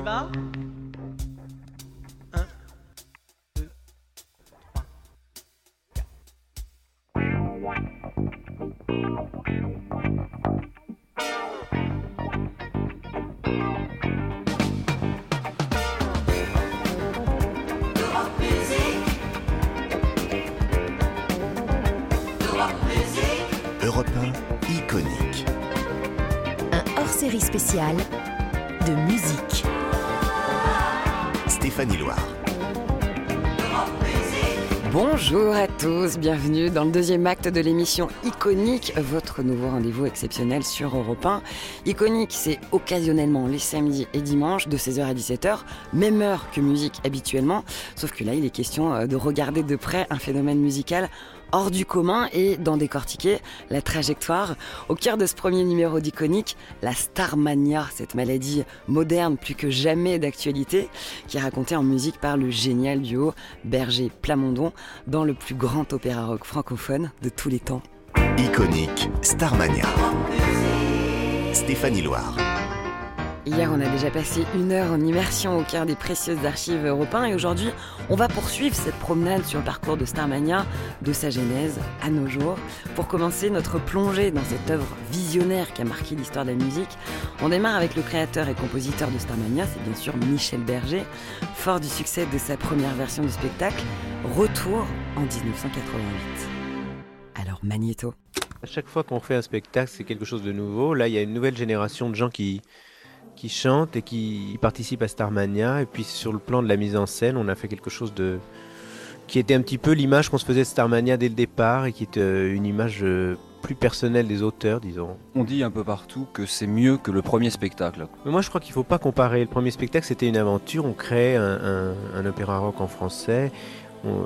y va. 1, 2, 3, 4. Europe 1, Iconique. Un hors-série spécial de musique. Stéphanie Loire. Bonjour à tous, bienvenue dans le deuxième acte de l'émission Iconique, votre nouveau rendez-vous exceptionnel sur Europe 1. Iconique, c'est occasionnellement les samedis et dimanches de 16h à 17h, même heure que musique habituellement, sauf que là il est question de regarder de près un phénomène musical hors du commun et d'en décortiquer la trajectoire. Au cœur de ce premier numéro d'Iconique, la Starmania, cette maladie moderne plus que jamais d'actualité, qui est racontée en musique par le génial duo Berger-Plamondon dans le plus grand opéra rock francophone de tous les temps. Iconique, Starmania. Stéphanie Loire. Hier, on a déjà passé une heure en immersion au cœur des précieuses archives européennes et aujourd'hui, on va poursuivre cette promenade sur le parcours de Starmania, de sa genèse à nos jours. Pour commencer notre plongée dans cette œuvre visionnaire qui a marqué l'histoire de la musique, on démarre avec le créateur et compositeur de Starmania, c'est bien sûr Michel Berger. Fort du succès de sa première version du spectacle, retour en 1988. Alors Magnéto. À chaque fois qu'on fait un spectacle, c'est quelque chose de nouveau. Là, il y a une nouvelle génération de gens qui chantent et qui participent à Starmania. Et puis sur le plan de la mise en scène, on a fait quelque chose de qui était un petit peu l'image qu'on se faisait de Starmania dès le départ et qui est une image plus personnelle des auteurs, disons. On dit un peu partout que c'est mieux que le premier spectacle. Mais moi, je crois qu'il ne faut pas comparer. Le premier spectacle, c'était une aventure. On créait un opéra rock en français.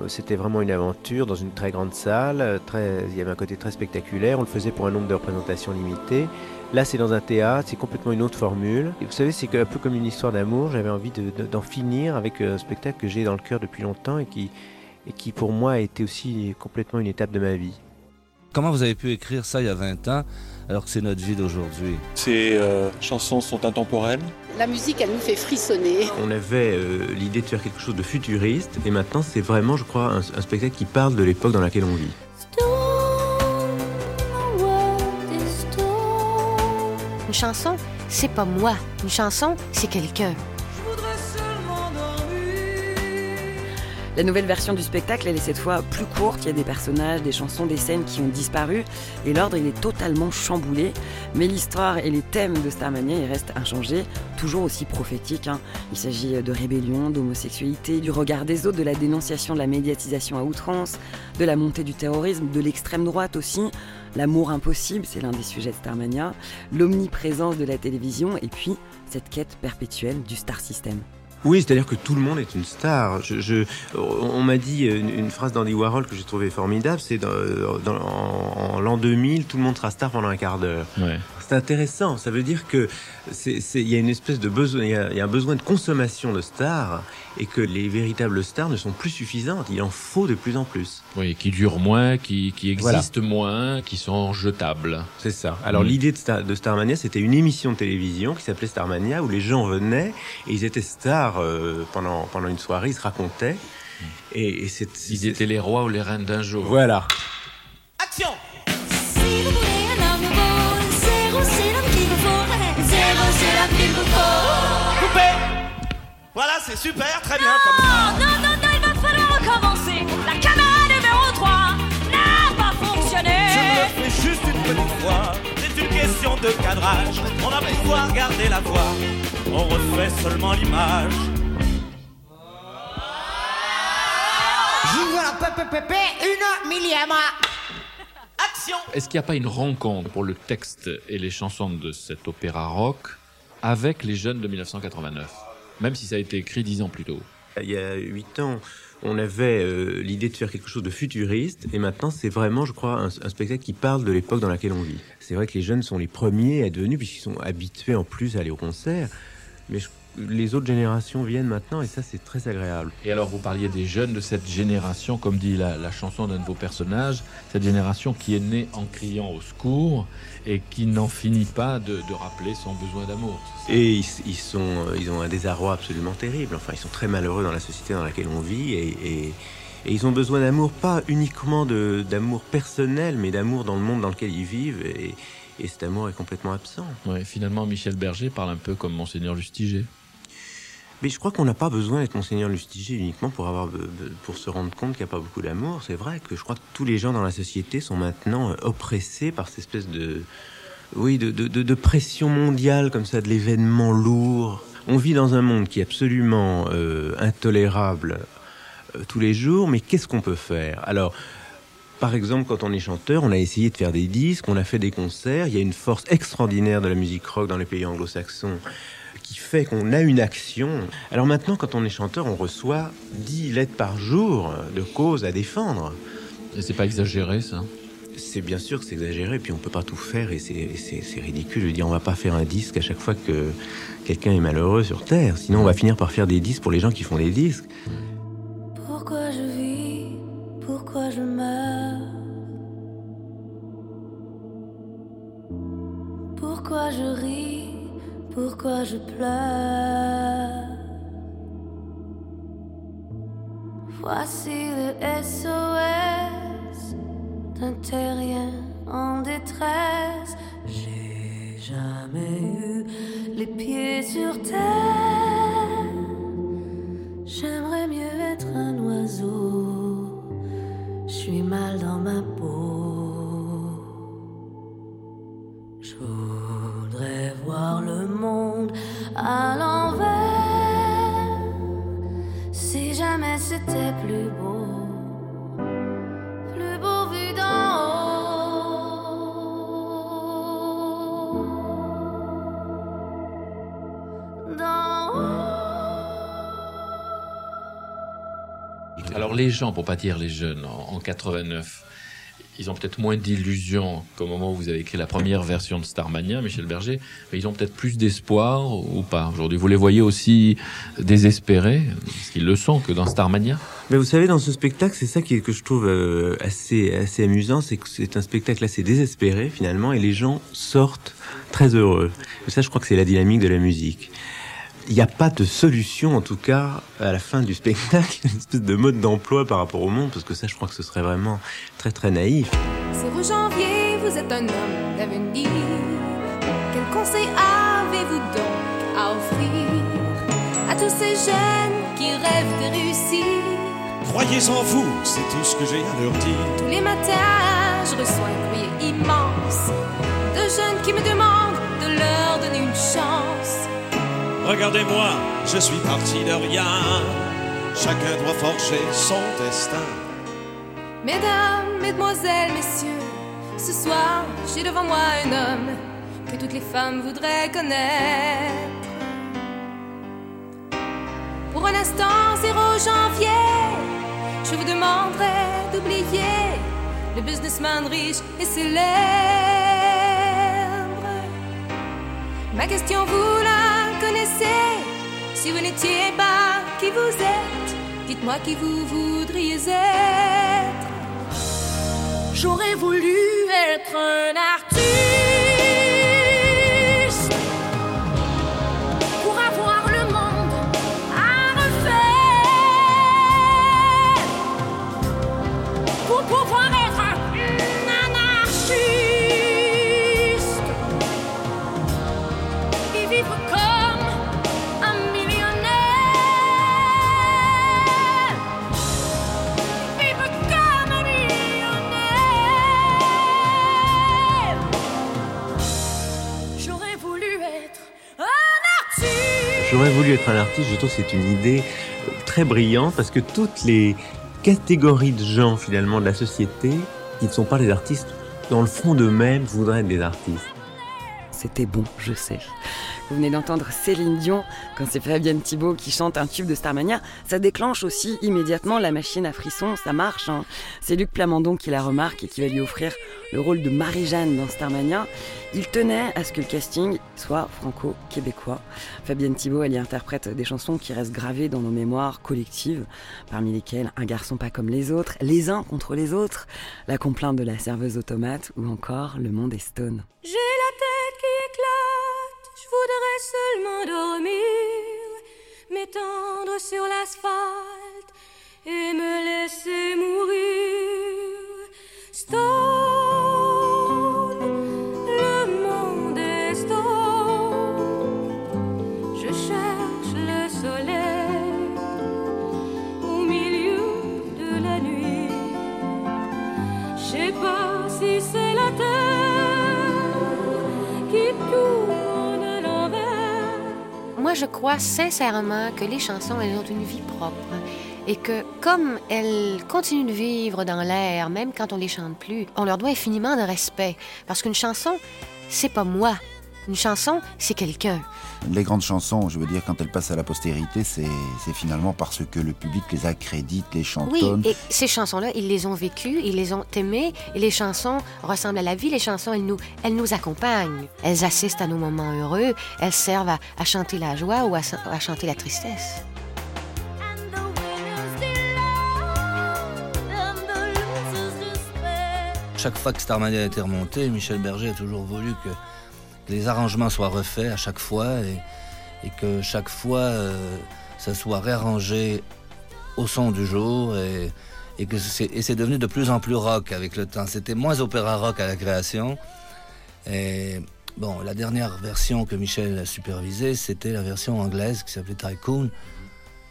C'était vraiment une aventure dans une très grande salle. Il y avait un côté très spectaculaire. On le faisait pour un nombre de représentations limitées. Là, c'est dans un théâtre, c'est complètement une autre formule. Et vous savez, c'est un peu comme une histoire d'amour. J'avais envie d'en finir avec un spectacle que j'ai dans le cœur depuis longtemps et qui, pour moi, a été aussi complètement une étape de ma vie. Comment vous avez pu écrire ça il y a 20 ans, alors que c'est notre vie d'aujourd'hui ? Ces chansons sont intemporelles. La musique, elle nous fait frissonner. On avait l'idée de faire quelque chose de futuriste. Et maintenant, c'est vraiment, je crois, un spectacle qui parle de l'époque dans laquelle on vit. Une chanson, c'est pas moi. Une chanson, c'est quelqu'un. Je voudrais seulement dormir. La nouvelle version du spectacle, elle est cette fois plus courte. Il y a des personnages, des chansons, des scènes qui ont disparu. Et l'ordre, il est totalement chamboulé. Mais l'histoire et les thèmes de Starmania, ils restent inchangés, toujours aussi prophétiques. Il s'agit de rébellion, d'homosexualité, du regard des autres, de la dénonciation de la médiatisation à outrance, de la montée du terrorisme, de l'extrême droite aussi. L'amour impossible, c'est l'un des sujets de Starmania, l'omniprésence de la télévision et puis cette quête perpétuelle du star system. Oui, c'est-à-dire que tout le monde est une star. On m'a dit une phrase d'Andy Warhol que j'ai trouvée formidable, c'est en l'an 2000, tout le monde sera star pendant un quart d'heure. Ouais. C'est intéressant, ça veut dire que il y a une espèce de besoin, il y a un besoin de consommation de stars et que les véritables stars ne sont plus suffisantes, il en faut de plus en plus. Oui, qui durent moins, qui existent moins, qui sont jetables. C'est ça. Alors l'idée de Starmania, c'était une émission de télévision qui s'appelait Starmania où les gens venaient et ils étaient stars pendant une soirée, ils se racontaient. Et ils étaient les rois ou les reines d'un jour. Voilà. Action! Voilà, c'est super, très bien comme ça. Non, il va falloir recommencer. La caméra numéro 3 n'a pas fonctionné. Je le fais juste une petite fois. C'est une question de cadrage. On va pouvoir garder la voix. On refait seulement l'image. Je vois la pépépépé, une millième. Action. Est-ce qu'il n'y a pas une rencontre pour le texte et les chansons de cet opéra rock avec les jeunes de 1989 ? Même si ça a été écrit 10 ans plus tôt. Il y a 8 ans, on avait l'idée de faire quelque chose de futuriste, et maintenant c'est vraiment, je crois, un spectacle qui parle de l'époque dans laquelle on vit. C'est vrai que les jeunes sont les premiers à devenir, puisqu'ils sont habitués en plus à aller au concert, mais je les autres générations viennent maintenant et ça c'est très agréable. Et alors vous parliez des jeunes de cette génération, comme dit la chanson d'un de vos personnages, cette génération qui est née en criant au secours et qui n'en finit pas de rappeler son besoin d'amour. Et ils ont un désarroi absolument terrible, enfin ils sont très malheureux dans la société dans laquelle on vit et ils ont besoin d'amour, pas uniquement d'amour personnel, mais d'amour dans le monde dans lequel ils vivent et cet amour est complètement absent. Ouais, finalement, Michel Berger parle un peu comme Monseigneur Lustiger. Mais je crois qu'on n'a pas besoin d'être Monseigneur Lustiger uniquement pour se rendre compte qu'il n'y a pas beaucoup d'amour. C'est vrai que je crois que tous les gens dans la société sont maintenant oppressés par cette espèce de pression mondiale, comme ça, de l'événement lourd. On vit dans un monde qui est absolument intolérable tous les jours, mais qu'est-ce qu'on peut faire ? Alors, par exemple, quand on est chanteur, on a essayé de faire des disques, on a fait des concerts. Il y a une force extraordinaire de la musique rock dans les pays anglo-saxons qui fait qu'on a une action. Alors maintenant, quand on est chanteur, on reçoit 10 lettres par jour de causes à défendre. Et c'est pas exagéré, ça ? C'est bien sûr que c'est exagéré, puis on peut pas tout faire et c'est ridicule. Je veux dire, on va pas faire un disque à chaque fois que quelqu'un est malheureux sur Terre. Sinon, on va finir par faire des disques pour les gens qui font des disques. Pourquoi je vis ? Pourquoi je meurs ? Pourquoi je ris ? Pourquoi je pleure ? Voici le SOS d'un terrien en détresse. J'ai jamais eu les pieds sur terre. J'aimerais mieux être un oiseau. Je suis mal dans ma peau. Je voudrais voir le monde à l'envers. Si jamais c'était plus beau vu d'en haut. Alors les gens, pour pas dire les jeunes, en 89, ils ont peut-être moins d'illusions qu'au moment où vous avez écrit la première version de Starmania, Michel Berger, mais ils ont peut-être plus d'espoir ou pas aujourd'hui. Vous les voyez aussi désespérés, parce qu'ils le sont, que dans Starmania. Mais vous savez, dans ce spectacle, c'est ça que je trouve assez amusant, c'est que c'est un spectacle assez désespéré finalement, et les gens sortent très heureux. Et ça, je crois que c'est la dynamique de la musique. Il n'y a pas de solution, en tout cas, à la fin du spectacle, une espèce de mode d'emploi par rapport au monde, parce que ça, je crois que ce serait vraiment très, très naïf. C'est vous, janvier, vous êtes un homme d'avenir. Quel conseil avez-vous donc à offrir à tous ces jeunes qui rêvent de réussir ? Croyez en vous, c'est tout ce que j'ai à leur dire. Tous les matins, je reçois un courrier immense de jeunes qui me demandent de leur donner une chance. Regardez-moi, je suis parti de rien. Chacun doit forger son destin. Mesdames, mesdemoiselles, messieurs, ce soir, j'ai devant moi un homme que toutes les femmes voudraient connaître. Pour un instant, 0 janvier, je vous demanderai d'oublier le businessman riche et célèbre. Ma question vous la connaissez, si vous n'étiez pas qui vous êtes, dites-moi qui vous voudriez être. J'aurais voulu être un artiste pour avoir le monde à refaire, pour pouvoir être un anarchiste et vivre comme j'aurais voulu être un artiste. Je trouve que c'est une idée très brillante parce que toutes les catégories de gens finalement de la société qui ne sont pas des artistes, dans le fond d'eux-mêmes, voudraient être des artistes. C'était bon, je sais. Vous venez d'entendre Céline Dion, quand c'est Fabienne Thibault qui chante un tube de Starmania, ça déclenche aussi immédiatement la machine à frissons, ça marche. Hein. C'est Luc Plamondon qui la remarque et qui va lui offrir le rôle de Marie-Jeanne dans Starmania. Il tenait à ce que le casting soit franco-québécois. Fabienne Thibault, elle y interprète des chansons qui restent gravées dans nos mémoires collectives, parmi lesquelles Un garçon pas comme les autres, Les uns contre les autres, La complainte de la serveuse automate ou encore Le monde est stone. J'ai la tête qui éclate, je voudrais seulement dormir, m'étendre sur l'asphalte et me laisser mourir. Stone, le monde est stone, je cherche le soleil au milieu de la nuit, je sais pas si c'est la terre. Moi, je crois sincèrement que les chansons, elles ont une vie propre et que comme elles continuent de vivre dans l'air, même quand on les chante plus, on leur doit infiniment de respect parce qu'une chanson, c'est pas moi. Une chanson, c'est quelqu'un. Les grandes chansons, je veux dire, quand elles passent à la postérité, c'est finalement parce que le public les accrédite, les chantonne. Oui, et ces chansons-là, ils les ont vécues, ils les ont aimées, et les chansons ressemblent à la vie, les chansons, elles nous accompagnent. Elles assistent à nos moments heureux, elles servent à chanter la joie ou à chanter la tristesse. Chaque fois que Starmania a été remontée, Michel Berger a toujours voulu que les arrangements soient refaits à chaque fois et que chaque fois, ça soit réarrangé au son du jour et c'est devenu de plus en plus rock avec le temps. C'était moins opéra rock à la création. Et bon, la dernière version que Michel a supervisée, c'était la version anglaise qui s'appelait Tycoon,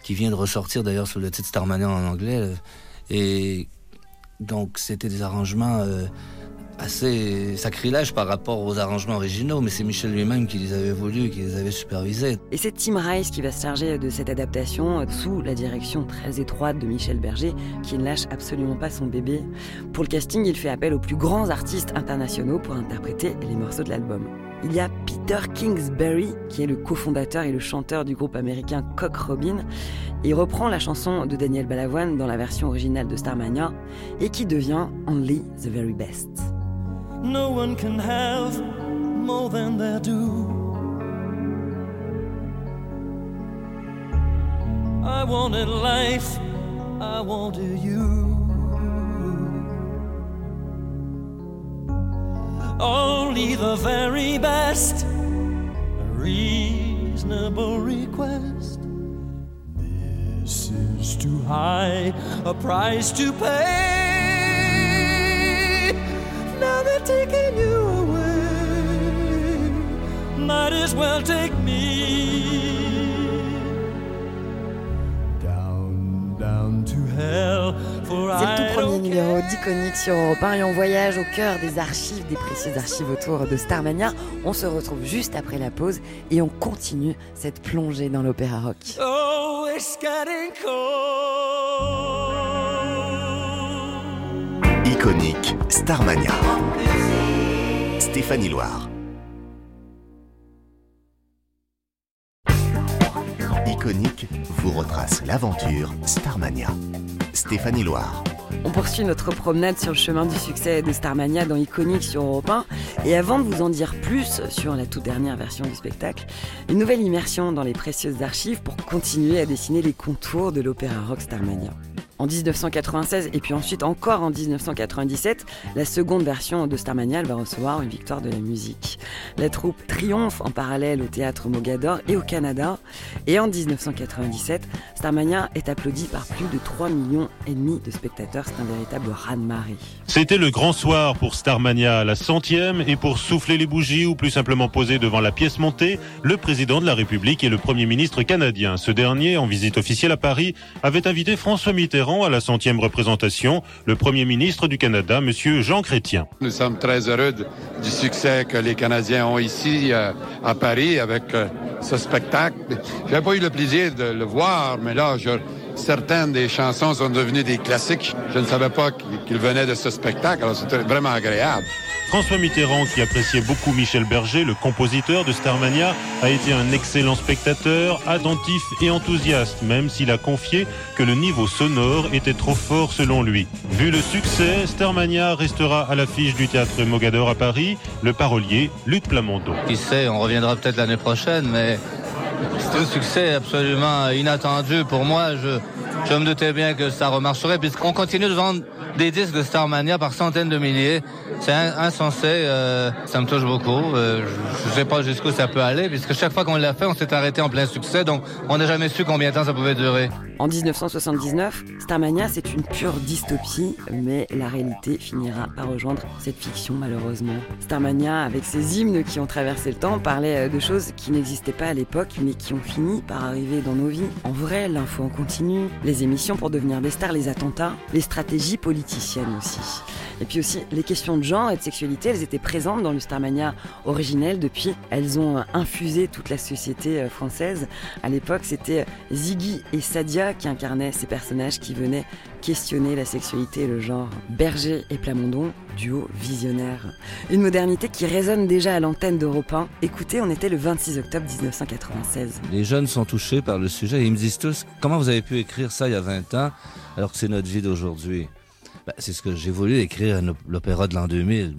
qui vient de ressortir d'ailleurs sous le titre Starmania en anglais. Et donc, c'était des arrangements... assez sacrilège par rapport aux arrangements originaux, mais c'est Michel lui-même qui les avait voulus, qui les avait supervisés. Et c'est Tim Rice qui va se charger de cette adaptation sous la direction très étroite de Michel Berger, qui ne lâche absolument pas son bébé. Pour le casting, il fait appel aux plus grands artistes internationaux pour interpréter les morceaux de l'album. Il y a Peter Kingsbury, qui est le cofondateur et le chanteur du groupe américain Cock Robin. Il reprend la chanson de Daniel Balavoine dans la version originale de Starmania et qui devient Only the Very Best. No one can have more than they do. I wanted life, I wanted you. Only the very best, a reasonable request. This is too high a price to pay. Now they're taking you away. Might as well take me down, down to hell. C'est le tout premier numéro d'Iconique sur Europe 1 et on voyage au cœur des archives, des précieuses archives autour de Starmania. On se retrouve juste après la pause et on continue cette plongée dans l'opéra rock. Oh, it's getting cold. Iconique, Starmania. Stéphanie Loire. Iconique vous retrace l'aventure Starmania. Stéphanie Loire. On poursuit notre promenade sur le chemin du succès de Starmania dans Iconique sur Europe 1. Et avant de vous en dire plus sur la toute dernière version du spectacle, une nouvelle immersion dans les précieuses archives pour continuer à dessiner les contours de l'opéra rock Starmania. En 1996 et puis ensuite encore en 1997, la seconde version de Starmania va recevoir une victoire de la musique. La troupe triomphe en parallèle au théâtre Mogador et au Canada. Et en 1997, Starmania est applaudi par plus de 3,5 millions de spectateurs. C'est un véritable raz-de-marée. C'était le grand soir pour Starmania, la 100e, et pour souffler les bougies ou plus simplement poser devant la pièce montée, le président de la République et le premier ministre canadien. Ce dernier, en visite officielle à Paris, avait invité François Mitterrand à la 100e représentation, le Premier ministre du Canada, M. Jean Chrétien. Nous sommes très heureux du succès que les Canadiens ont ici à Paris avec ce spectacle. Je n'ai pas eu le plaisir de le voir, mais là, certaines des chansons sont devenues des classiques. Je ne savais pas qu'ils venaient de ce spectacle, alors c'était vraiment agréable. François Mitterrand, qui appréciait beaucoup Michel Berger, le compositeur de Starmania, a été un excellent spectateur, attentif et enthousiaste, même s'il a confié que le niveau sonore était trop fort selon lui. Vu le succès, Starmania restera à l'affiche du théâtre Mogador à Paris, le parolier Luc Plamondon. Qui sait, on reviendra peut-être l'année prochaine, mais c'est un succès absolument inattendu pour moi. Je me doutais bien que ça remarcherait, puisqu'on continue de vendre des disques de Starmania par centaines de milliers. C'est insensé, ça me touche beaucoup. Je ne sais pas jusqu'où ça peut aller, puisque chaque fois qu'on l'a fait, on s'est arrêté en plein succès, donc on n'a jamais su combien de temps ça pouvait durer. En 1979, Starmania, c'est une pure dystopie, mais la réalité finira par rejoindre cette fiction, malheureusement. Starmania, avec ses hymnes qui ont traversé le temps, parlait de choses qui n'existaient pas à l'époque, mais qui ont fini par arriver dans nos vies. En vrai, l'info en continu, les émissions pour devenir des stars, les attentats, les stratégies politiciennes aussi. Et puis aussi, les questions de genre et de sexualité, elles étaient présentes dans le Starmania originel depuis. Elles ont infusé toute la société française. À l'époque, c'était Ziggy et Sadia qui incarnaient ces personnages qui venaient questionner la sexualité et le genre. Berger et Plamondon, duo visionnaire. Une modernité qui résonne déjà à l'antenne d'Europe 1. Écoutez, on était le 26 octobre 1996. Les jeunes sont touchés par le sujet et ils me disent tous « Comment vous avez pu écrire ça il y a 20 ans alors que c'est notre vie d'aujourd'hui ?» c'est ce que j'ai voulu écrire à l'opéra de l'an 2000.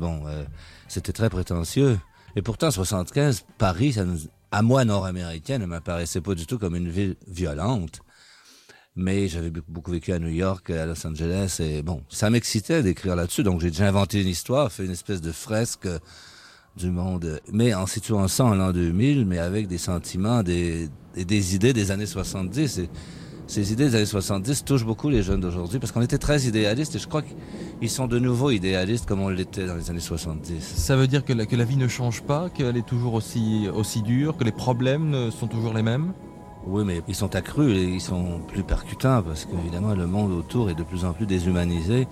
C'était très prétentieux. Et pourtant, en 1975, Paris, à moi, nord-américaine, ne m'apparaissait pas du tout comme une ville violente. Mais j'avais beaucoup vécu à New York, à Los Angeles, et ça m'excitait d'écrire là-dessus. Donc j'ai déjà inventé une histoire, fait une espèce de fresque du monde. Mais en situant ça en l'an 2000, mais avec des sentiments, des idées des années 70. Ces idées des années 70 touchent beaucoup les jeunes d'aujourd'hui parce qu'on était très idéalistes et je crois qu'ils sont de nouveau idéalistes comme on l'était dans les années 70. Ça veut dire que la vie ne change pas, qu'elle est toujours aussi dure, que les problèmes sont toujours les mêmes ? Oui, mais ils sont accrus et ils sont plus percutants parce qu'évidemment le monde autour est de plus en plus déshumanisé.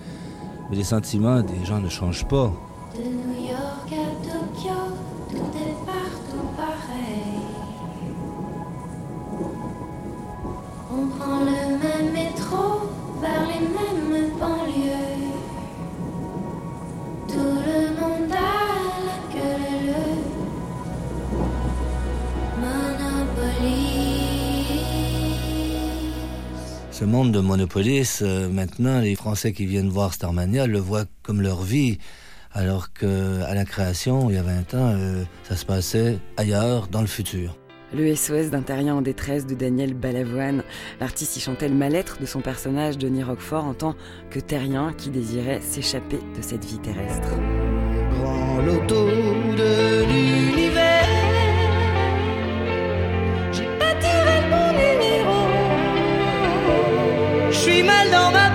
Mais les sentiments des gens ne changent pas. De New York à Tokyo, tout est partout pareil. On prend le même métro, vers les mêmes banlieues. Tout le monde a la gueule le Monopolis. Ce monde de Monopolis, maintenant, les Français qui viennent voir Starmania le voient comme leur vie. Alors qu'à la création, il y a 20 ans, ça se passait ailleurs, dans le futur. Le SOS d'un terrien en détresse de Daniel Balavoine. L'artiste y chantait le mal-être de son personnage Johnny Roquefort en tant que terrien qui désirait s'échapper de cette vie terrestre. Grand loto de l'univers, j'ai pas tiré le bon numéro, je suis mal dans ma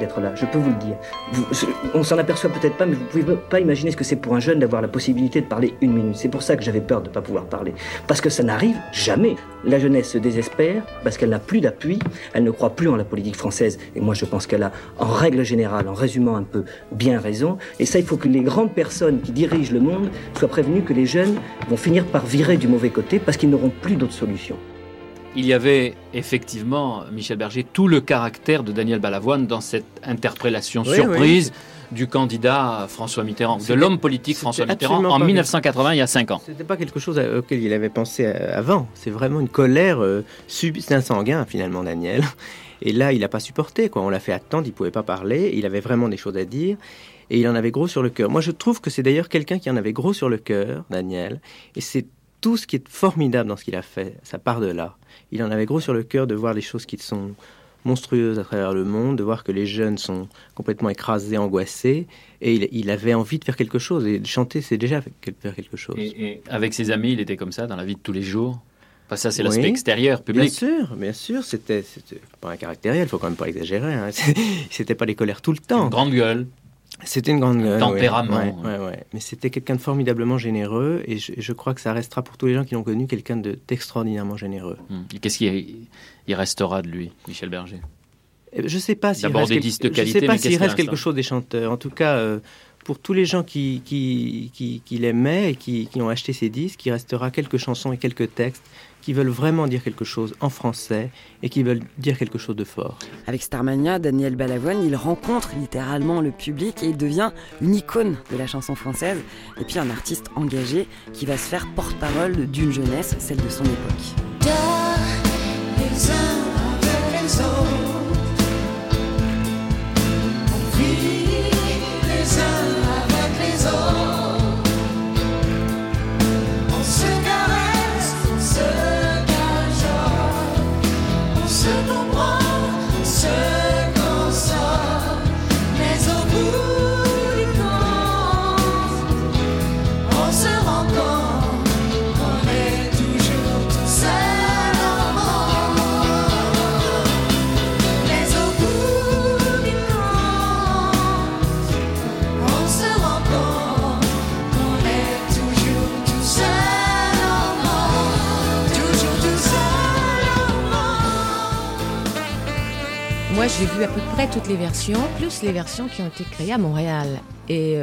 d'être là, je peux vous le dire. On s'en aperçoit peut-être pas, mais vous pouvez pas imaginer ce que c'est pour un jeune d'avoir la possibilité de parler une minute. C'est pour ça que j'avais peur de ne pas pouvoir parler. Parce que ça n'arrive jamais. La jeunesse se désespère parce qu'elle n'a plus d'appui, elle ne croit plus en la politique française. Et moi, je pense qu'elle a, en règle générale, en résumant un peu, bien raison. Et ça, il faut que les grandes personnes qui dirigent le monde soient prévenues que les jeunes vont finir par virer du mauvais côté parce qu'ils n'auront plus d'autre solution. Il y avait effectivement, Michel Berger, tout le caractère de Daniel Balavoine dans cette interpellation surprise du candidat François Mitterrand, de l'homme politique François Mitterrand en 1980, il y a 5 ans. C'était pas quelque chose auquel il avait pensé avant. C'est vraiment une colère c'est sanguin finalement, Daniel. Et là, il n'a pas supporté, On l'a fait attendre, il ne pouvait pas parler. Il avait vraiment des choses à dire. Et il en avait gros sur le cœur. Moi, je trouve que c'est d'ailleurs quelqu'un qui en avait gros sur le cœur, Daniel. Et c'est tout ce qui est formidable dans ce qu'il a fait, ça part de là. Il en avait gros sur le cœur de voir les choses qui sont monstrueuses à travers le monde, de voir que les jeunes sont complètement écrasés, angoissés, et il avait envie de faire quelque chose, et de chanter, c'est déjà faire quelque chose. Et avec ses amis, il était comme ça, dans la vie de tous les jours. Enfin, ça, c'est l'aspect extérieur, public. Bien sûr, c'était pas un caractère, il faut quand même pas exagérer. C'était pas des colères tout le temps. Une grande gueule. C'était une grande gueule. Tempérament. Ouais. Mais c'était quelqu'un de formidablement généreux, et je crois que ça restera pour tous les gens qui l'ont connu quelqu'un d'extraordinairement généreux. Et qu'est-ce qu'il restera de lui, Michel Berger? Je ne sais pas s'il reste quelque chose des chanteurs. En tout cas, pour tous les gens qui l'aimaient et qui ont acheté ses disques, il restera quelques chansons et quelques textes qui veulent vraiment dire quelque chose en français et qui veulent dire quelque chose de fort. Avec Starmania, Daniel Balavoine, il rencontre littéralement le public et il devient une icône de la chanson française et puis un artiste engagé qui va se faire porte-parole d'une jeunesse, celle de son époque. Moi, j'ai vu à peu près toutes les versions, plus les versions qui ont été créées à Montréal. Et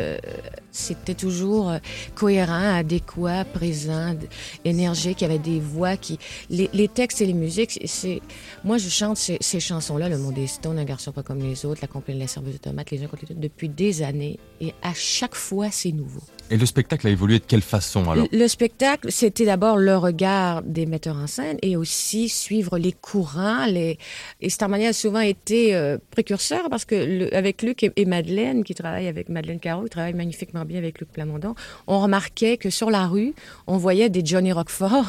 c'était toujours cohérent, adéquat, présent, énergique. Il y avait des voix qui... Les textes et les musiques, c'est... Moi, je chante ces chansons-là, Le Monde est Stone, Un garçon pas comme les autres, La compagnie de la serveuse de tomates, les uns contre les autres, depuis des années. Et à chaque fois, c'est nouveau. Et le spectacle a évolué de quelle façon, alors? Le spectacle, c'était d'abord le regard des metteurs en scène et aussi suivre les courants. Et Starmania a souvent été précurseur parce que avec Luc et Madeleine, qui travaille avec Madeleine Caro, qui travaille magnifiquement bien avec Luc Plamondon, on remarquait que sur la rue, on voyait des Johnny Roquefort...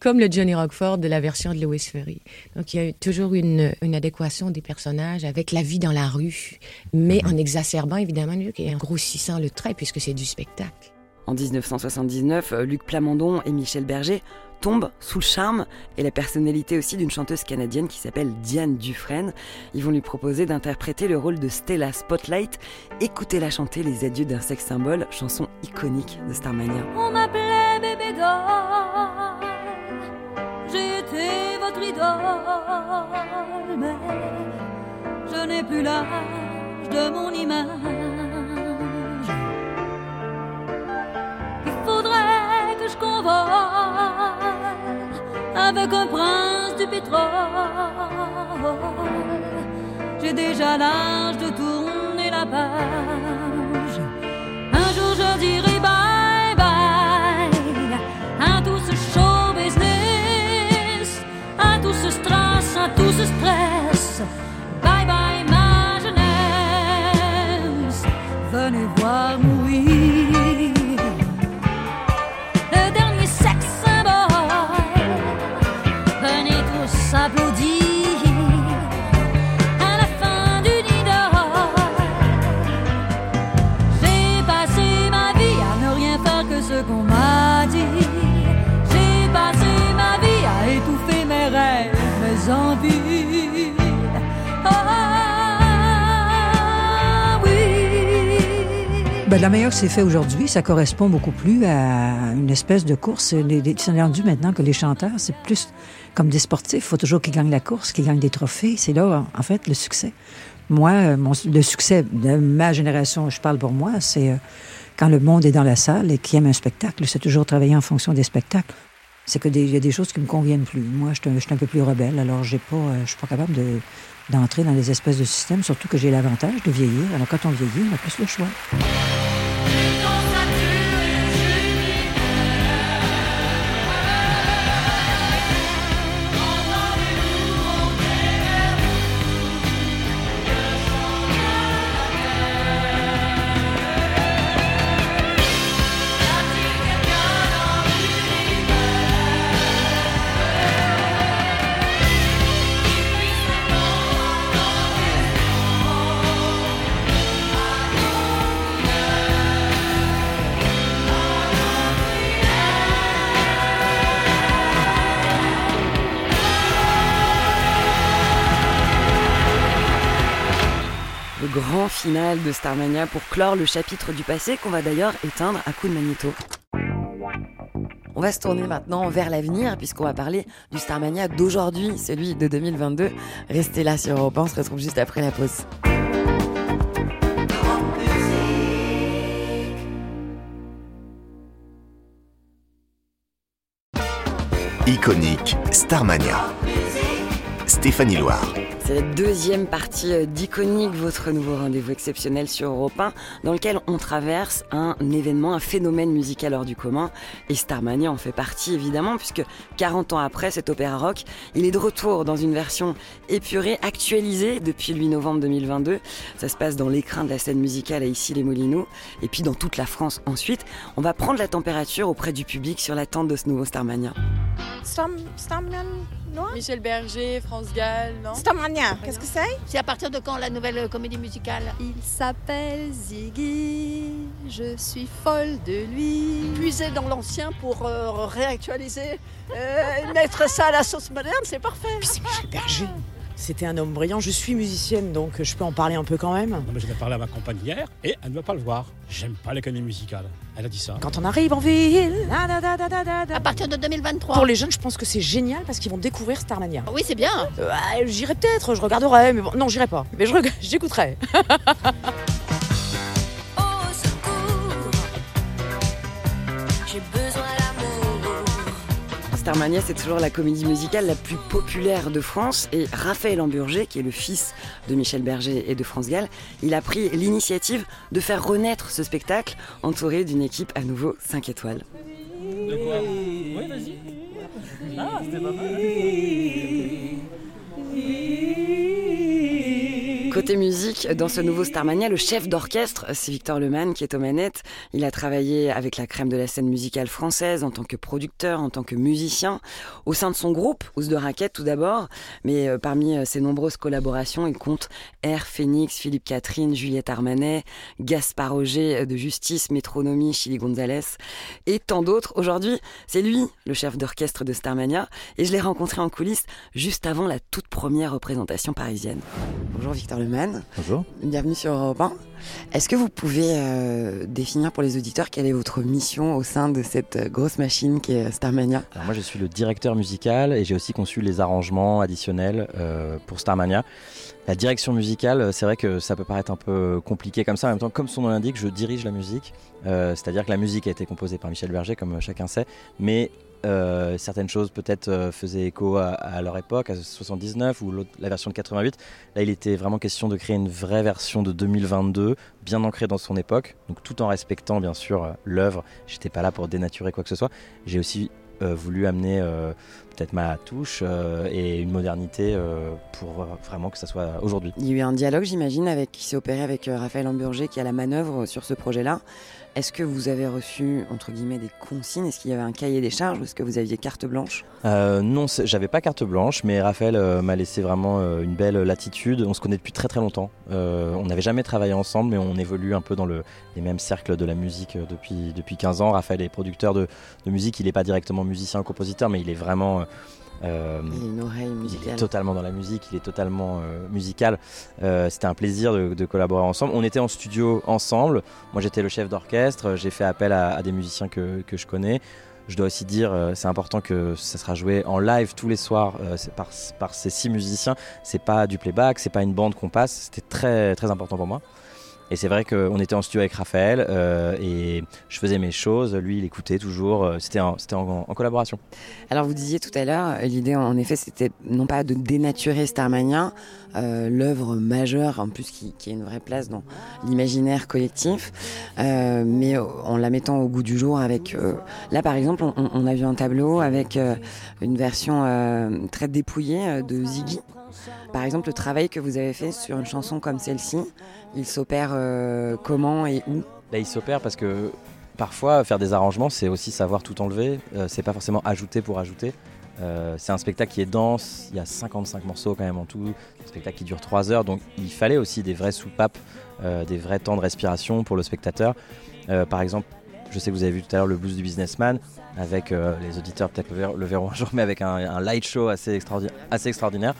comme le Johnny Roquefort de la version de Louis Ferry. Donc, il y a toujours une adéquation des personnages avec la vie dans la rue, mais en exacerbant, évidemment, et en grossissant le trait, puisque c'est du spectacle. En 1979, Luc Plamondon et Michel Berger tombent sous le charme et la personnalité aussi d'une chanteuse canadienne qui s'appelle Diane Dufresne. Ils vont lui proposer d'interpréter le rôle de Stella Spotlight. Écoutez-la chanter Les adieux d'un sex symbole, chanson iconique de Starmania. On m'appelait bébé doll, j'ai été votre idole, mais je n'ai plus l'âge de mon image. Il faudrait que je convole avec un prince du pétrole. J'ai déjà l'âge de tourner la page. Un jour je dirai bye bye à tout ce show business, à tout ce stress, à tout ce stress. Bye bye ma jeunesse, venez voir mourir le dernier sex symbole. Venez tous applaudir. Envie. Ah, oui. La meilleure c'est fait aujourd'hui, ça correspond beaucoup plus à une espèce de course. C'est rendu maintenant que les chanteurs, c'est plus comme des sportifs. Il faut toujours qu'ils gagnent la course, qu'ils gagnent des trophées. C'est là, en fait, le succès. Moi, le succès de ma génération, je parle pour moi, c'est quand le monde est dans la salle et qu'il aime un spectacle. C'est toujours travailler en fonction des spectacles. C'est qu'il y a des choses qui ne me conviennent plus. Moi, je suis un peu plus rebelle, alors je suis pas capable d'entrer dans des espèces de systèmes, surtout que j'ai l'avantage de vieillir. Alors quand on vieillit, on a plus le choix. Yeah. grand final de Starmania pour clore le chapitre du passé qu'on va d'ailleurs éteindre à coups de magnéto. On va se tourner maintenant vers l'avenir puisqu'on va parler du Starmania d'aujourd'hui, celui de 2022. Restez là sur Europe 1, on se retrouve juste après la pause. Iconique, Starmania. Stéphanie Loire. C'est la deuxième partie d'Iconique, votre nouveau rendez-vous exceptionnel sur Europe 1, dans lequel on traverse un événement, un phénomène musical hors du commun. Et Starmania en fait partie évidemment, puisque 40 ans après cet opéra rock, il est de retour dans une version épurée, actualisée depuis le 8 novembre 2022. Ça se passe dans l'écrin de la scène musicale à Issy-les-Moulineaux, et puis dans toute la France ensuite. On va prendre la température auprès du public sur l'attente de ce nouveau Starmania. Starmania, non ? Michel Berger, France Gall, non ? Starmania, qu'est-ce que c'est ? C'est à partir de quand la nouvelle comédie musicale ? Il s'appelle Ziggy, je suis folle de lui. Puiser dans l'ancien pour réactualiser, mettre ça à la sauce moderne, c'est parfait. Puis c'est Michel Berger. C'était un homme brillant, je suis musicienne donc je peux en parler un peu quand même. Non mais j'en ai parlé à ma compagne hier et elle ne va pas le voir. J'aime pas les comédies musicales. Elle a dit ça. Quand on arrive en ville, à partir de 2023. Pour les jeunes, je pense que c'est génial parce qu'ils vont découvrir Starmania. Oui, c'est bien. J'irai peut-être, je regarderai, mais bon, non, j'irai pas. Mais j'écouterai. Starmania, c'est toujours la comédie musicale la plus populaire de France et Raphaël Hamburger, qui est le fils de Michel Berger et de France Gall, il a pris l'initiative de faire renaître ce spectacle entouré d'une équipe à nouveau 5 étoiles. De quoi ? Oui, vas-y. Ah, c'était pas mal. Côté musique, dans ce nouveau Starmania, le chef d'orchestre, c'est Victor Le Man qui est aux manettes. Il a travaillé avec la crème de la scène musicale française en tant que producteur, en tant que musicien, au sein de son groupe, Housse de Racket tout d'abord, mais parmi ses nombreuses collaborations, il compte Air, Phoenix, Philippe Catherine, Juliette Armanet, Gaspard Auger de Justice, Métronomie, Chili Gonzalez et tant d'autres. Aujourd'hui, c'est lui, le chef d'orchestre de Starmania, et je l'ai rencontré en coulisses juste avant la toute première représentation parisienne. Bonjour Victor Le Man. Bonjour. Bienvenue sur Europe 1. Est-ce que vous pouvez définir pour les auditeurs quelle est votre mission au sein de cette grosse machine qui est Starmania ? Alors moi je suis le directeur musical et j'ai aussi conçu les arrangements additionnels pour Starmania. La direction musicale, c'est vrai que ça peut paraître un peu compliqué comme ça, en même temps comme son nom l'indique, je dirige la musique. C'est-à-dire que la musique a été composée par Michel Berger comme chacun sait, mais certaines choses peut-être faisaient écho à leur époque, à 79 ou la version de 88. Là, il était vraiment question de créer une vraie version de 2022, bien ancrée dans son époque, donc tout en respectant bien sûr l'œuvre. J'étais pas là pour dénaturer quoi que ce soit. J'ai aussi voulu amener peut-être ma touche et une modernité pour vraiment que ça soit aujourd'hui. Il y a eu un dialogue, j'imagine, qui s'est opéré avec Raphaël Hamburger qui a la manœuvre sur ce projet-là. Est-ce que vous avez reçu, entre guillemets, des consignes ? Est-ce qu'il y avait un cahier des charges ? Est-ce que vous aviez carte blanche ? Non, j'avais pas carte blanche, mais Raphaël m'a laissé vraiment une belle latitude. On se connaît depuis très très longtemps. On n'avait jamais travaillé ensemble, mais on évolue un peu dans les mêmes cercles de la musique depuis 15 ans. Raphaël est producteur de musique. Il n'est pas directement musicien ou compositeur, mais il est vraiment... il a une oreille musicale. Il est totalement dans la musique, il est totalement musical. C'était un plaisir de collaborer ensemble. On était en studio ensemble. Moi, j'étais le chef d'orchestre. J'ai fait appel à des musiciens que je connais. Je dois aussi dire, c'est important que ça sera joué en live tous les soirs par ces 6 musiciens. C'est pas du playback, c'est pas une bande qu'on passe. C'était très, très important pour moi. Et c'est vrai qu'on était en studio avec Raphaël et je faisais mes choses, lui il écoutait toujours, c'était en collaboration. Alors vous disiez tout à l'heure, l'idée en effet c'était non pas de dénaturer Starmania, l'œuvre majeure en plus qui a une vraie place dans l'imaginaire collectif, mais en la mettant au goût du jour avec... là par exemple on a vu un tableau avec une version très dépouillée de Ziggy. Par exemple, le travail que vous avez fait sur une chanson comme celle-ci, il s'opère comment et où ? Là, il s'opère parce que parfois, faire des arrangements, c'est aussi savoir tout enlever. C'est pas forcément ajouter pour ajouter. C'est un spectacle qui est dense, il y a 55 morceaux quand même en tout, un spectacle qui dure 3 heures, donc il fallait aussi des vraies soupapes, des vrais temps de respiration pour le spectateur. Par exemple, je sais que vous avez vu tout à l'heure le blues du businessman avec les auditeurs peut-être le verront un jour, mais avec un light show assez extraordinaire.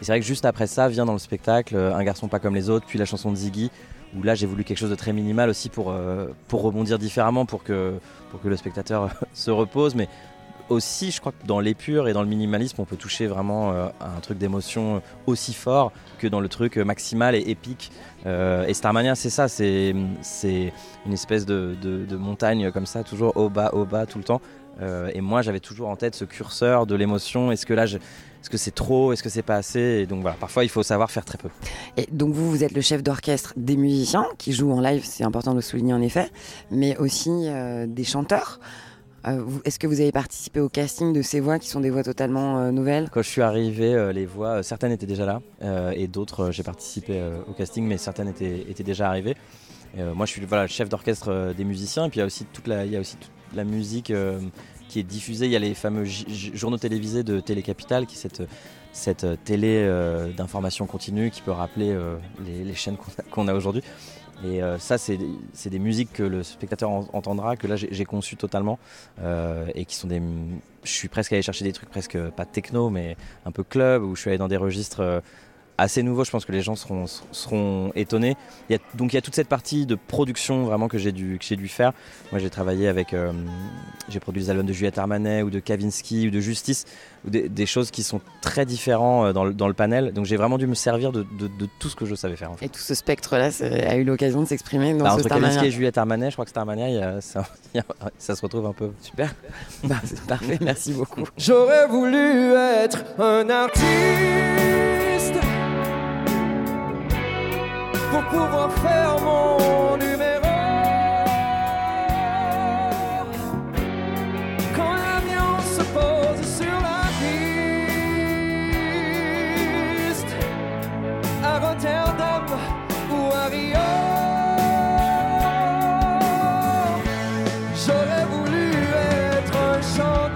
Et c'est vrai que juste après ça vient dans le spectacle Un garçon pas comme les autres, puis la chanson de Ziggy, où là j'ai voulu quelque chose de très minimal aussi pour rebondir différemment, pour que le spectateur se repose. Mais aussi, je crois que dans l'épure et dans le minimalisme, on peut toucher vraiment à un truc d'émotion aussi fort que dans le truc maximal et épique. Et Starmania, c'est ça, c'est une espèce de montagne comme ça, toujours au bas tout le temps. Et moi, j'avais toujours en tête ce curseur de l'émotion. Est-ce que là, est-ce que c'est trop? Est-ce que c'est pas assez? Et donc voilà, parfois, il faut savoir faire très peu. Et donc vous êtes le chef d'orchestre des musiciens qui jouent en live, c'est important de le souligner en effet, mais aussi des chanteurs. Est-ce que vous avez participé au casting de ces voix qui sont des voix totalement nouvelles? Quand je suis arrivé, les voix, certaines étaient déjà là et d'autres, j'ai participé au casting, mais certaines étaient déjà arrivées. Moi, je suis chef d'orchestre des musiciens, et puis il y a aussi toute la musique qui est diffusée. Il y a les fameux journaux télévisés de Télécapital, qui est cette télé d'information continue qui peut rappeler les chaînes qu'on a aujourd'hui. Et ça, c'est des musiques que le spectateur entendra, que là j'ai conçues totalement, et qui sont des... Je suis presque allé chercher des trucs presque pas techno, mais un peu club, où je suis allé dans des registres assez nouveaux. Je pense que les gens seront étonnés. Donc il y a toute cette partie de production vraiment que j'ai dû faire. Moi, j'ai travaillé avec... j'ai produit des albums de Juliette Armanet ou de Kavinsky ou de Justice, ou des choses qui sont très différentes dans le panel. Donc j'ai vraiment dû me servir de tout ce que je savais faire, en fait. Et tout ce spectre-là a eu l'occasion de s'exprimer dans ce Starmania. Entre Kavinsky et Juliette Armanet, je crois que Starmania, ça se retrouve un peu. Super. Bah, c'est parfait, merci beaucoup. J'aurais voulu être un artiste pour pouvoir faire mon numéro. Quand l'avion se pose sur la piste, à Rotterdam ou à Rio, j'aurais voulu être un chanteur.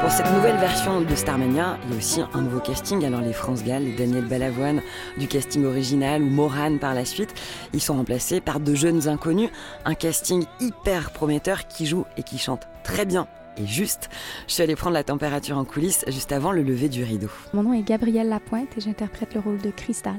Pour cette nouvelle version de Starmania, il y a aussi un nouveau casting. Alors les France Gall, les Daniel Balavoine du casting original ou Morane par la suite, ils sont remplacés par de jeunes inconnus. Un casting hyper prometteur qui joue et qui chante très bien et juste. Je suis allée prendre la température en coulisses juste avant le lever du rideau. Mon nom est Gabrielle Lapointe et j'interprète le rôle de Cristal.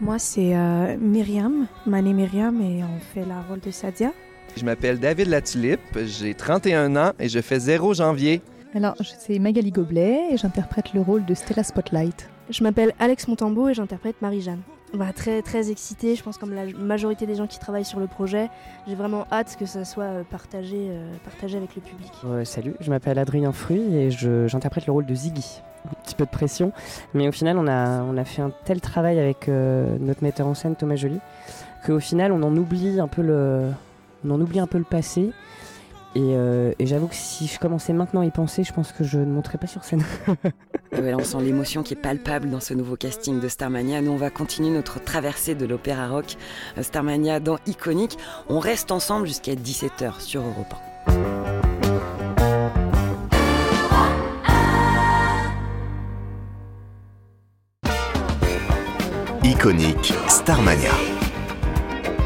Moi c'est Myriam, Mané Myriam, et on fait le rôle de Sadia. Je m'appelle David Latulippe, j'ai 31 ans et je fais 0 janvier. Alors, c'est Magali Goblet et j'interprète le rôle de Stella Spotlight. Je m'appelle Alex Montembeau et j'interprète Marie-Jeanne. Bah, très, très excitée, je pense comme la majorité des gens qui travaillent sur le projet. J'ai vraiment hâte que ça soit partagé avec le public. Salut, je m'appelle Adrien Fruy et j'interprète le rôle de Ziggy. Un petit peu de pression, mais au final, on a fait un tel travail avec notre metteur en scène, Thomas Jolly, qu'au final, on en oublie un peu le passé. Et j'avoue que si je commençais maintenant à y penser, je pense que je ne monterais pas sur scène. Là, on sent l'émotion qui est palpable dans ce nouveau casting de Starmania. Nous, on va continuer notre traversée de l'opéra rock. Starmania dans Iconique. On reste ensemble jusqu'à 17h sur Europe 1. Iconique Starmania.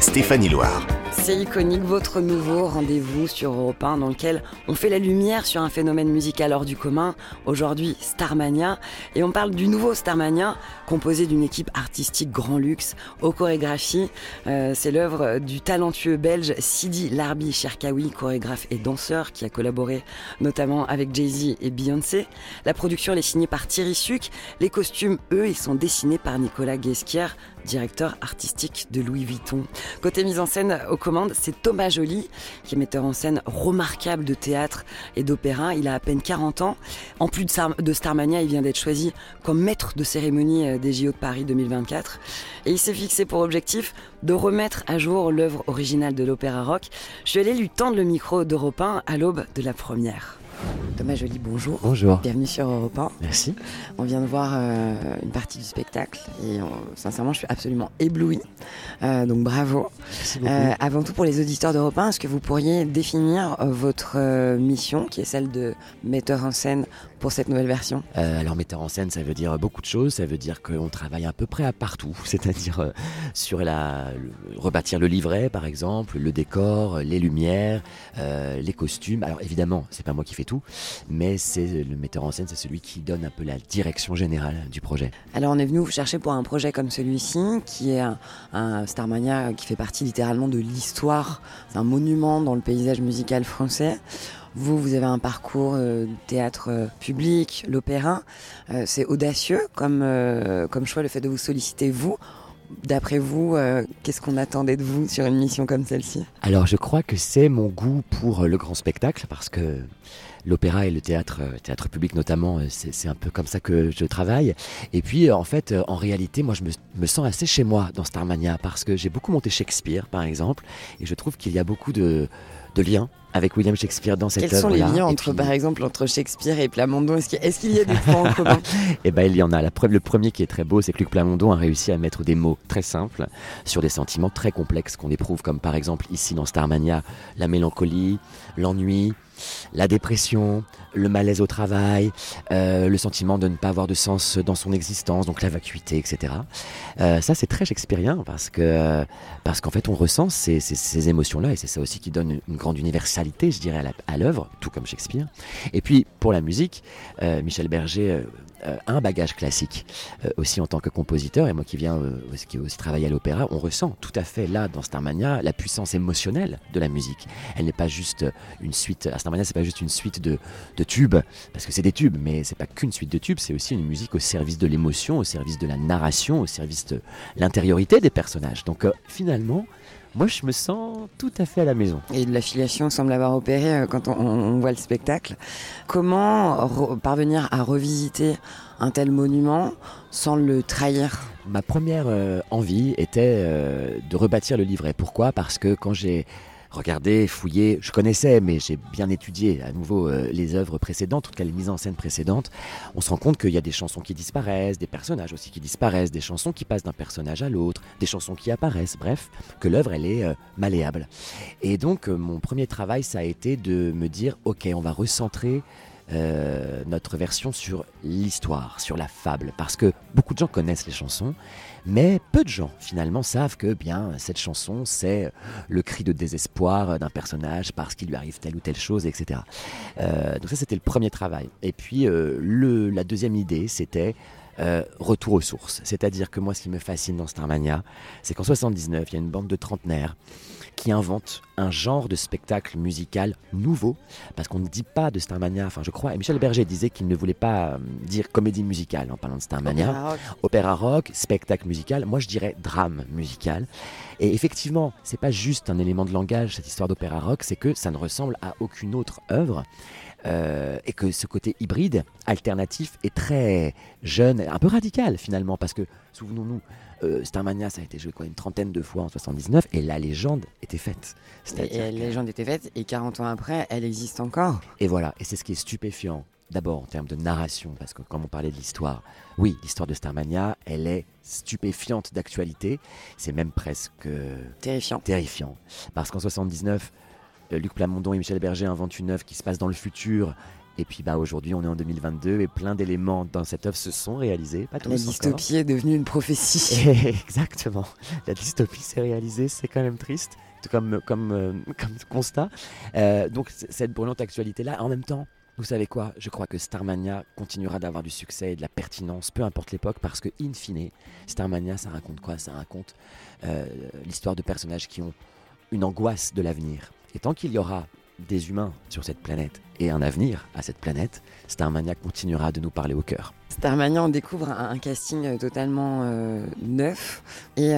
Stéphanie Loire. C'est Iconique, votre nouveau rendez-vous sur Europe 1 dans lequel on fait la lumière sur un phénomène musical hors du commun, aujourd'hui Starmania, et on parle du nouveau Starmania composé d'une équipe artistique grand luxe aux chorégraphies. C'est l'œuvre du talentueux belge Sidi Larbi Cherkaoui, chorégraphe et danseur qui a collaboré notamment avec Jay-Z et Beyoncé. La production elle est signée par Thierry Suc, les costumes eux ils sont dessinés par Nicolas Guesquière, directeur artistique de Louis Vuitton. Côté mise en scène aux commandes, c'est Thomas Jolly, qui est metteur en scène remarquable de théâtre et d'opéra. Il a à peine 40 ans. En plus de Starmania, il vient d'être choisi comme maître de cérémonie des JO de Paris 2024. Et il s'est fixé pour objectif de remettre à jour l'œuvre originale de l'opéra rock. Je suis allée lui tendre le micro d'Europe 1 à l'aube de la première. Thomas Jolly, bonjour. Bonjour. Bienvenue sur Europe 1. Merci. On vient de voir une partie du spectacle et sincèrement, je suis absolument éblouie. Donc bravo. Merci beaucoup. Avant tout, pour les auditeurs d'Europe 1, est-ce que vous pourriez définir votre mission, qui est celle de metteur en scène pour cette nouvelle version ? Alors metteur en scène, ça veut dire beaucoup de choses, ça veut dire qu'on travaille à peu près à partout, c'est-à-dire sur rebâtir le livret par exemple, le décor, les lumières, les costumes. Alors évidemment, c'est pas moi qui fais tout, mais c'est le metteur en scène, c'est celui qui donne un peu la direction générale du projet. Alors on est venu vous chercher pour un projet comme celui-ci, qui est un Starmania qui fait partie littéralement de l'histoire, c'est un monument dans le paysage musical français. Vous avez un parcours théâtre public, l'opéra. C'est audacieux comme choix, le fait de vous solliciter, vous. D'après vous, qu'est-ce qu'on attendait de vous sur une mission comme celle-ci ? Alors, je crois que c'est mon goût pour le grand spectacle, parce que l'opéra et le théâtre public notamment, c'est un peu comme ça que je travaille. Et puis, en fait, en réalité, moi, je me sens assez chez moi dans Starmania, parce que j'ai beaucoup monté Shakespeare, par exemple, et je trouve qu'il y a beaucoup de liens avec William Shakespeare dans cette œuvre-là. Quels sont les liens par exemple, entre Shakespeare et Plamondon ? Est-ce qu'il y a des points en commun ? Eh bien, il y en a. La preuve, le premier qui est très beau, c'est que Luc Plamondon a réussi à mettre des mots très simples sur des sentiments très complexes qu'on éprouve, comme par exemple, ici dans Starmania, la mélancolie, l'ennui, la dépression, le malaise au travail, le sentiment de ne pas avoir de sens dans son existence, donc la vacuité, etc. Ça, c'est très shakespearien parce qu'en fait, on ressent ces émotions-là, et c'est ça aussi qui donne une grande universalité, je dirais, à l'œuvre, tout comme Shakespeare. Et puis, pour la musique, Michel Berger... un bagage classique aussi en tant que compositeur, et moi qui aussi travaille à l'opéra, on ressent tout à fait là dans Starmania la puissance émotionnelle de la musique. Elle n'est pas juste une suite, à Starmania c'est pas juste une suite de tubes, parce que c'est des tubes, mais c'est pas qu'une suite de tubes, c'est aussi une musique au service de l'émotion, au service de la narration, au service de l'intériorité des personnages. Donc finalement, moi, je me sens tout à fait à la maison. Et de l'affiliation semble avoir opéré quand on voit le spectacle. Comment parvenir à revisiter un tel monument sans le trahir ? Ma première envie était de rebâtir le livret. Pourquoi ? Parce que quand j'ai regardé, fouillé, je connaissais, mais j'ai bien étudié à nouveau les œuvres précédentes, en tout cas les mises en scène précédentes, on se rend compte qu'il y a des chansons qui disparaissent, des personnages aussi qui disparaissent, des chansons qui passent d'un personnage à l'autre, des chansons qui apparaissent, bref, que l'œuvre elle est malléable. Et donc mon premier travail, ça a été de me dire, ok, on va recentrer notre version sur l'histoire, sur la fable, parce que beaucoup de gens connaissent les chansons, mais peu de gens finalement savent que bien cette chanson c'est le cri de désespoir d'un personnage parce qu'il lui arrive telle ou telle chose, etc. Donc ça c'était le premier travail. Et puis la deuxième idée c'était retour aux sources, c'est-à-dire que moi ce qui me fascine dans Starmania, c'est qu'en 79 il y a une bande de trentenaires qui invente un genre de spectacle musical nouveau, parce qu'on ne dit pas de Starmania, enfin je crois, et Michel Berger disait qu'il ne voulait pas dire comédie musicale en parlant de Starmania, opéra rock, spectacle musical, moi je dirais drame musical, et effectivement c'est pas juste un élément de langage cette histoire d'opéra rock, c'est que ça ne ressemble à aucune autre œuvre, et que ce côté hybride, alternatif est très jeune, un peu radical finalement, parce que souvenons-nous, Starmania ça a été joué quoi, une trentaine de fois en 79, et la légende était faite. Et 40 ans après, elle existe encore. Et voilà, et c'est ce qui est stupéfiant, d'abord en termes de narration, parce que quand on parlait de l'histoire, oui, l'histoire de Starmania, elle est stupéfiante d'actualité, c'est même presque... Terrifiant. Parce qu'en 79, Luc Plamondon et Michel Berger inventent une œuvre qui se passe dans le futur, et puis aujourd'hui, on est en 2022 et plein d'éléments dans cette œuvre se sont réalisés. Pas tous. La dystopie est devenue une prophétie. Exactement. La dystopie s'est réalisée, c'est quand même triste comme constat. Donc cette brûlante actualité-là, en même temps, vous savez quoi ? Je crois que Starmania continuera d'avoir du succès et de la pertinence, peu importe l'époque, parce que in fine, Starmania, ça raconte quoi ? Ça raconte l'histoire de personnages qui ont une angoisse de l'avenir. Et tant qu'il y aura des humains sur cette planète et un avenir à cette planète, Starmania continuera de nous parler au cœur. Starmania, on découvre un casting totalement neuf et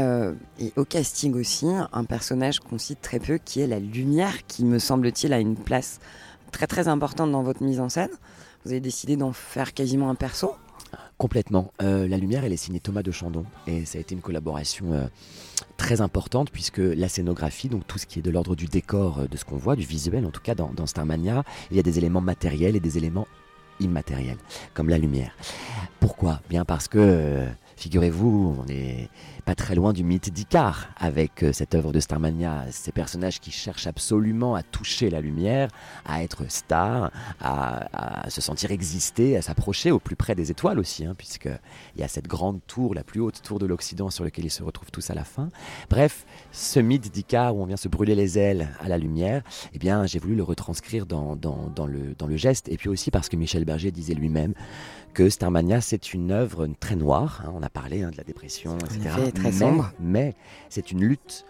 au casting aussi, un personnage qu'on cite très peu qui est la lumière, qui me semble-t-il a une place très très importante dans votre mise en scène. Vous avez décidé d'en faire quasiment un perso ? Complètement. La lumière, elle est signée Thomas de Chandon et ça a été une collaboration très importante puisque la scénographie, donc tout ce qui est de l'ordre du décor, de ce qu'on voit, du visuel en tout cas dans Starmania, il y a des éléments matériels et des éléments immatériels, comme la lumière. Pourquoi ? Bien parce que Figurez-vous, on n'est pas très loin du mythe d'Icare avec cette œuvre de Starmania, ces personnages qui cherchent absolument à toucher la lumière, à être stars, à se sentir exister, à s'approcher au plus près des étoiles aussi, hein, puisqu'il y a cette grande tour, la plus haute tour de l'Occident sur laquelle ils se retrouvent tous à la fin. Bref, ce mythe d'Icare où on vient se brûler les ailes à la lumière, eh bien, j'ai voulu le retranscrire dans le geste, et puis aussi parce que Michel Berger disait lui-même que Starmania, c'est une œuvre très noire, hein, on a parlé de la dépression, etc. C'est très sombre. Mais c'est une lutte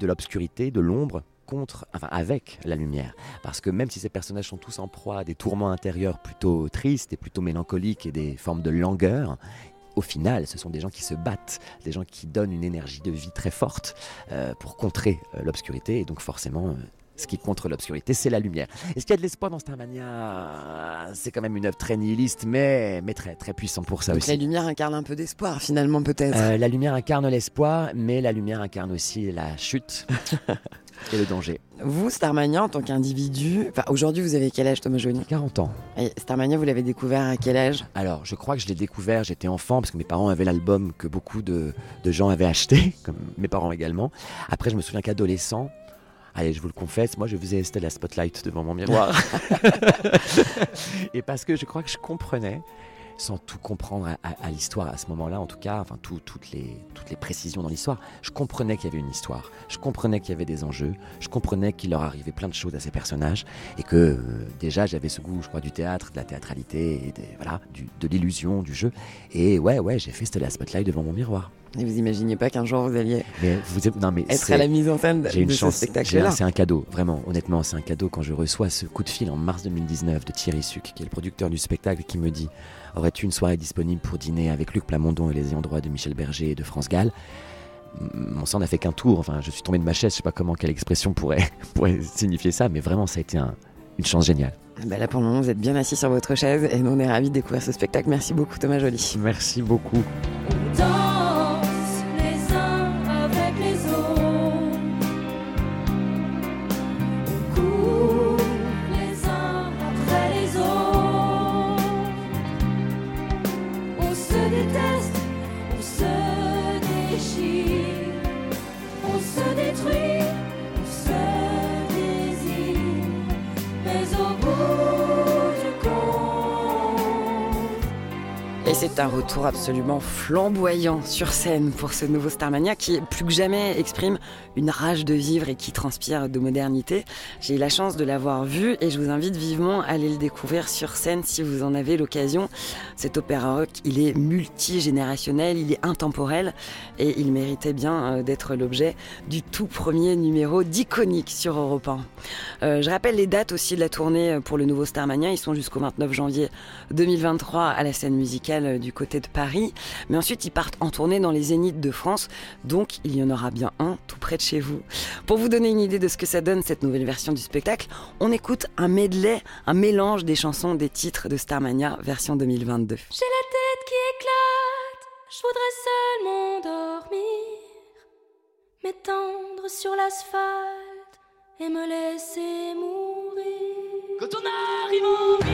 de l'obscurité, de l'ombre, avec la lumière. Parce que même si ces personnages sont tous en proie à des tourments intérieurs plutôt tristes et plutôt mélancoliques et des formes de langueur, au final, ce sont des gens qui se battent, des gens qui donnent une énergie de vie très forte pour contrer l'obscurité, et donc forcément... ce qui contre l'obscurité, c'est la lumière. Et ce qu'il y a de l'espoir dans Starmania, c'est quand même une œuvre très nihiliste, mais très, très puissante pour ça. Donc aussi. La lumière incarne un peu d'espoir, finalement, peut-être. La lumière incarne l'espoir, mais la lumière incarne aussi la chute et le danger. Vous, Starmania, en tant qu'individu, aujourd'hui, vous avez quel âge, Thomas Jolly ? 40 ans. Et Starmania, vous l'avez découvert à quel âge ? Alors, je crois que je l'ai découvert, j'étais enfant, parce que mes parents avaient l'album que beaucoup de gens avaient acheté, comme mes parents également. Après, je me souviens qu'adolescent, allez, je vous le confesse, moi je faisais Stella Spotlight devant mon miroir. Et parce que je crois que je comprenais, sans tout comprendre à l'histoire à ce moment-là, en tout cas, enfin toutes les précisions dans l'histoire, je comprenais qu'il y avait une histoire, je comprenais qu'il y avait des enjeux, je comprenais qu'il leur arrivait plein de choses à ces personnages, et que déjà j'avais ce goût, je crois, du théâtre, de la théâtralité, de l'illusion, du jeu. Et ouais, j'ai fait Stella Spotlight devant mon miroir. Et vous imaginiez pas qu'un jour vous alliez être à la mise en scène de ce spectacle-là. C'est un cadeau, vraiment, honnêtement, c'est un cadeau quand je reçois ce coup de fil en mars 2019 de Thierry Suc, qui est le producteur du spectacle, qui me dit « Aurais-tu une soirée disponible pour dîner avec Luc Plamondon et les ayants droit de Michel Berger et de France Gall ?» Mon sang n'a fait qu'un tour, enfin, je suis tombé de ma chaise, je sais pas quelle expression pourrait signifier ça, mais vraiment, ça a été une chance géniale. Bah là, pour le moment, vous êtes bien assis sur votre chaise et nous, on est ravis de découvrir ce spectacle. Merci beaucoup, Thomas Jolly. Merci beaucoup. C'est un retour absolument flamboyant sur scène pour ce nouveau Starmania qui, plus que jamais, exprime une rage de vivre et qui transpire de modernité. J'ai eu la chance de l'avoir vu et je vous invite vivement à aller le découvrir sur scène si vous en avez l'occasion. Cet opéra rock, il est multigénérationnel, il est intemporel et il méritait bien d'être l'objet du tout premier numéro d'Iconique sur Europe 1. Je rappelle les dates aussi de la tournée pour le nouveau Starmania. Ils sont jusqu'au 29 janvier 2023 à la scène musicale du côté de Paris, mais ensuite ils partent en tournée dans les zéniths de France, donc il y en aura bien un tout près de chez vous. Pour vous donner une idée de ce que ça donne cette nouvelle version du spectacle, on écoute un medley, un mélange des chansons, des titres de Starmania version 2022. J'ai la tête qui éclate, je voudrais seulement dormir, m'étendre sur l'asphalte et me laisser mourir. Quand on arrive en ville,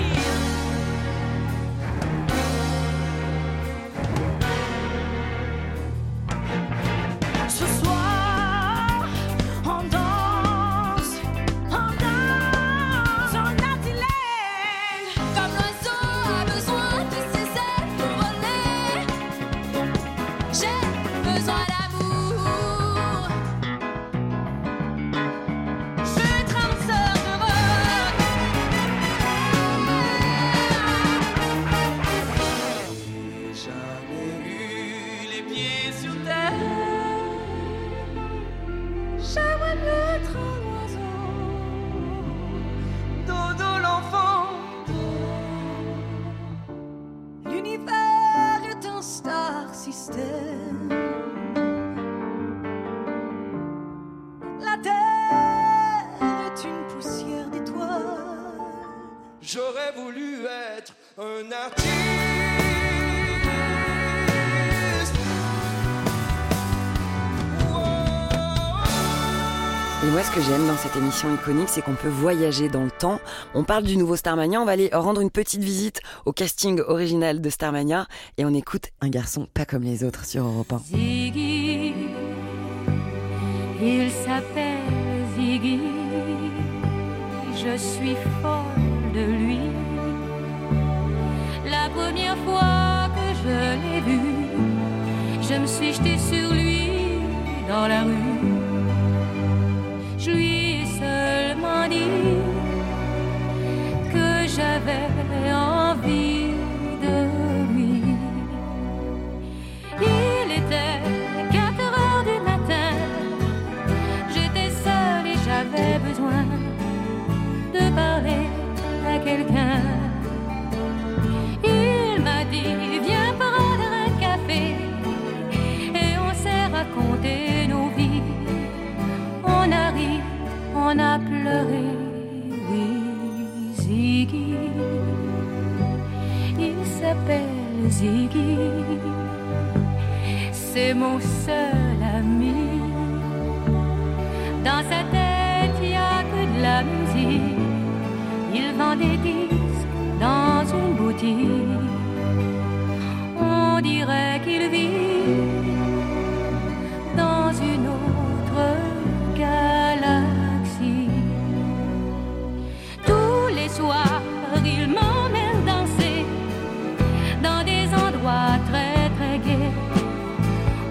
j'aurais voulu être un artiste. moi, ce que j'aime dans cette émission iconique, c'est qu'on peut voyager dans le temps. On parle du nouveau Starmania, on va aller rendre une petite visite au casting original de Starmania et on écoute un garçon pas comme les autres sur Europe 1. Ziggy, il s'appelle Ziggy, je suis folle de lui. La première fois que je l'ai vu, je me suis jetée sur lui dans la rue. Je lui ai seulement dit que j'avais envie de lui. Il était 4 heures du matin, j'étais seule et j'avais besoin de parler à quelqu'un. Il m'a dit viens prendre un café et on s'est raconté nos vies. On a ri, on a pleuré, oui, Ziggy, il s'appelle Ziggy, c'est mon seul ami. Dans sa tête, il n'y a que de la musique, il vend des disques dans une boutique. On dirait qu'il vit dans une autre galaxie. Tous les soirs, il m'emmène danser dans des endroits très très gais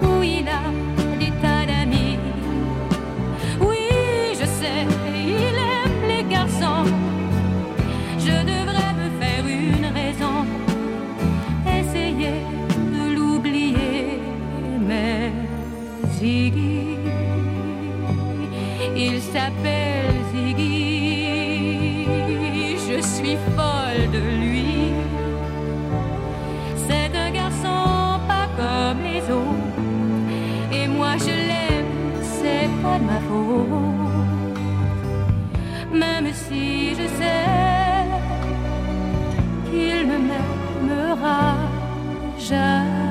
où il a des tas d'amis. Oui, je sais, il aime les garçons. Je devrais me faire une raison, essayer de l'oublier, mais Ziggy, il s'appelle Ziggy, je suis folle de lui. C'est un garçon pas comme les autres, et moi je l'aime, c'est pas de ma faute. Même si je sais qu'il ne m'aimera jamais.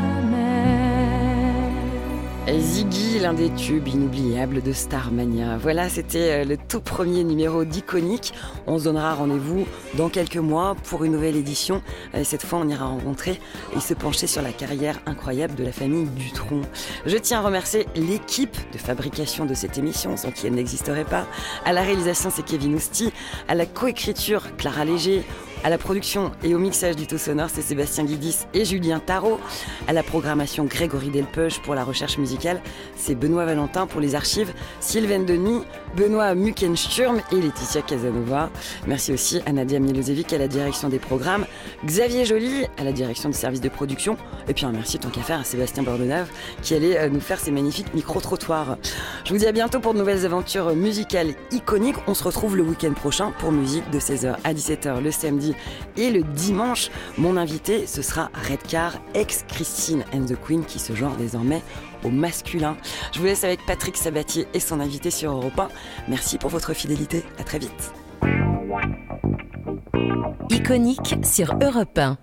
Ziggy, l'un des tubes inoubliables de Starmania. Voilà, c'était le tout premier numéro d'Iconique. On se donnera rendez-vous dans quelques mois pour une nouvelle édition. Cette fois, on ira rencontrer et se pencher sur la carrière incroyable de la famille Dutronc. Je tiens à remercier l'équipe de fabrication de cette émission, sans qui elle n'existerait pas. À la réalisation, c'est Kevin Ousti. À la coécriture, Clara Léger. À la production et au mixage du tout sonore, c'est Sébastien Guidis et Julien Tarot. À la programmation, Grégory Delpeuche. Pour la recherche musicale, c'est Benoît Valentin. Pour les archives, Sylvain Denis, Benoît Muckensturm et Laetitia Casanova. Merci aussi à Nadia Milosevic à la direction des programmes, Xavier Joly à la direction des services de production, et puis un merci tant qu'à faire à Sébastien Bordenave qui allait nous faire ses magnifiques micro-trottoirs. Je vous dis à bientôt pour de nouvelles aventures musicales iconiques. On se retrouve le week-end prochain pour musique de 16h à 17h le samedi et le dimanche. Mon invité, ce sera Redcar, ex-Christine and the Queen, qui se genre désormais au masculin. Je vous laisse avec Patrick Sabatier et son invité sur Europe 1. Merci pour votre fidélité, à très vite. Iconique sur Europe 1.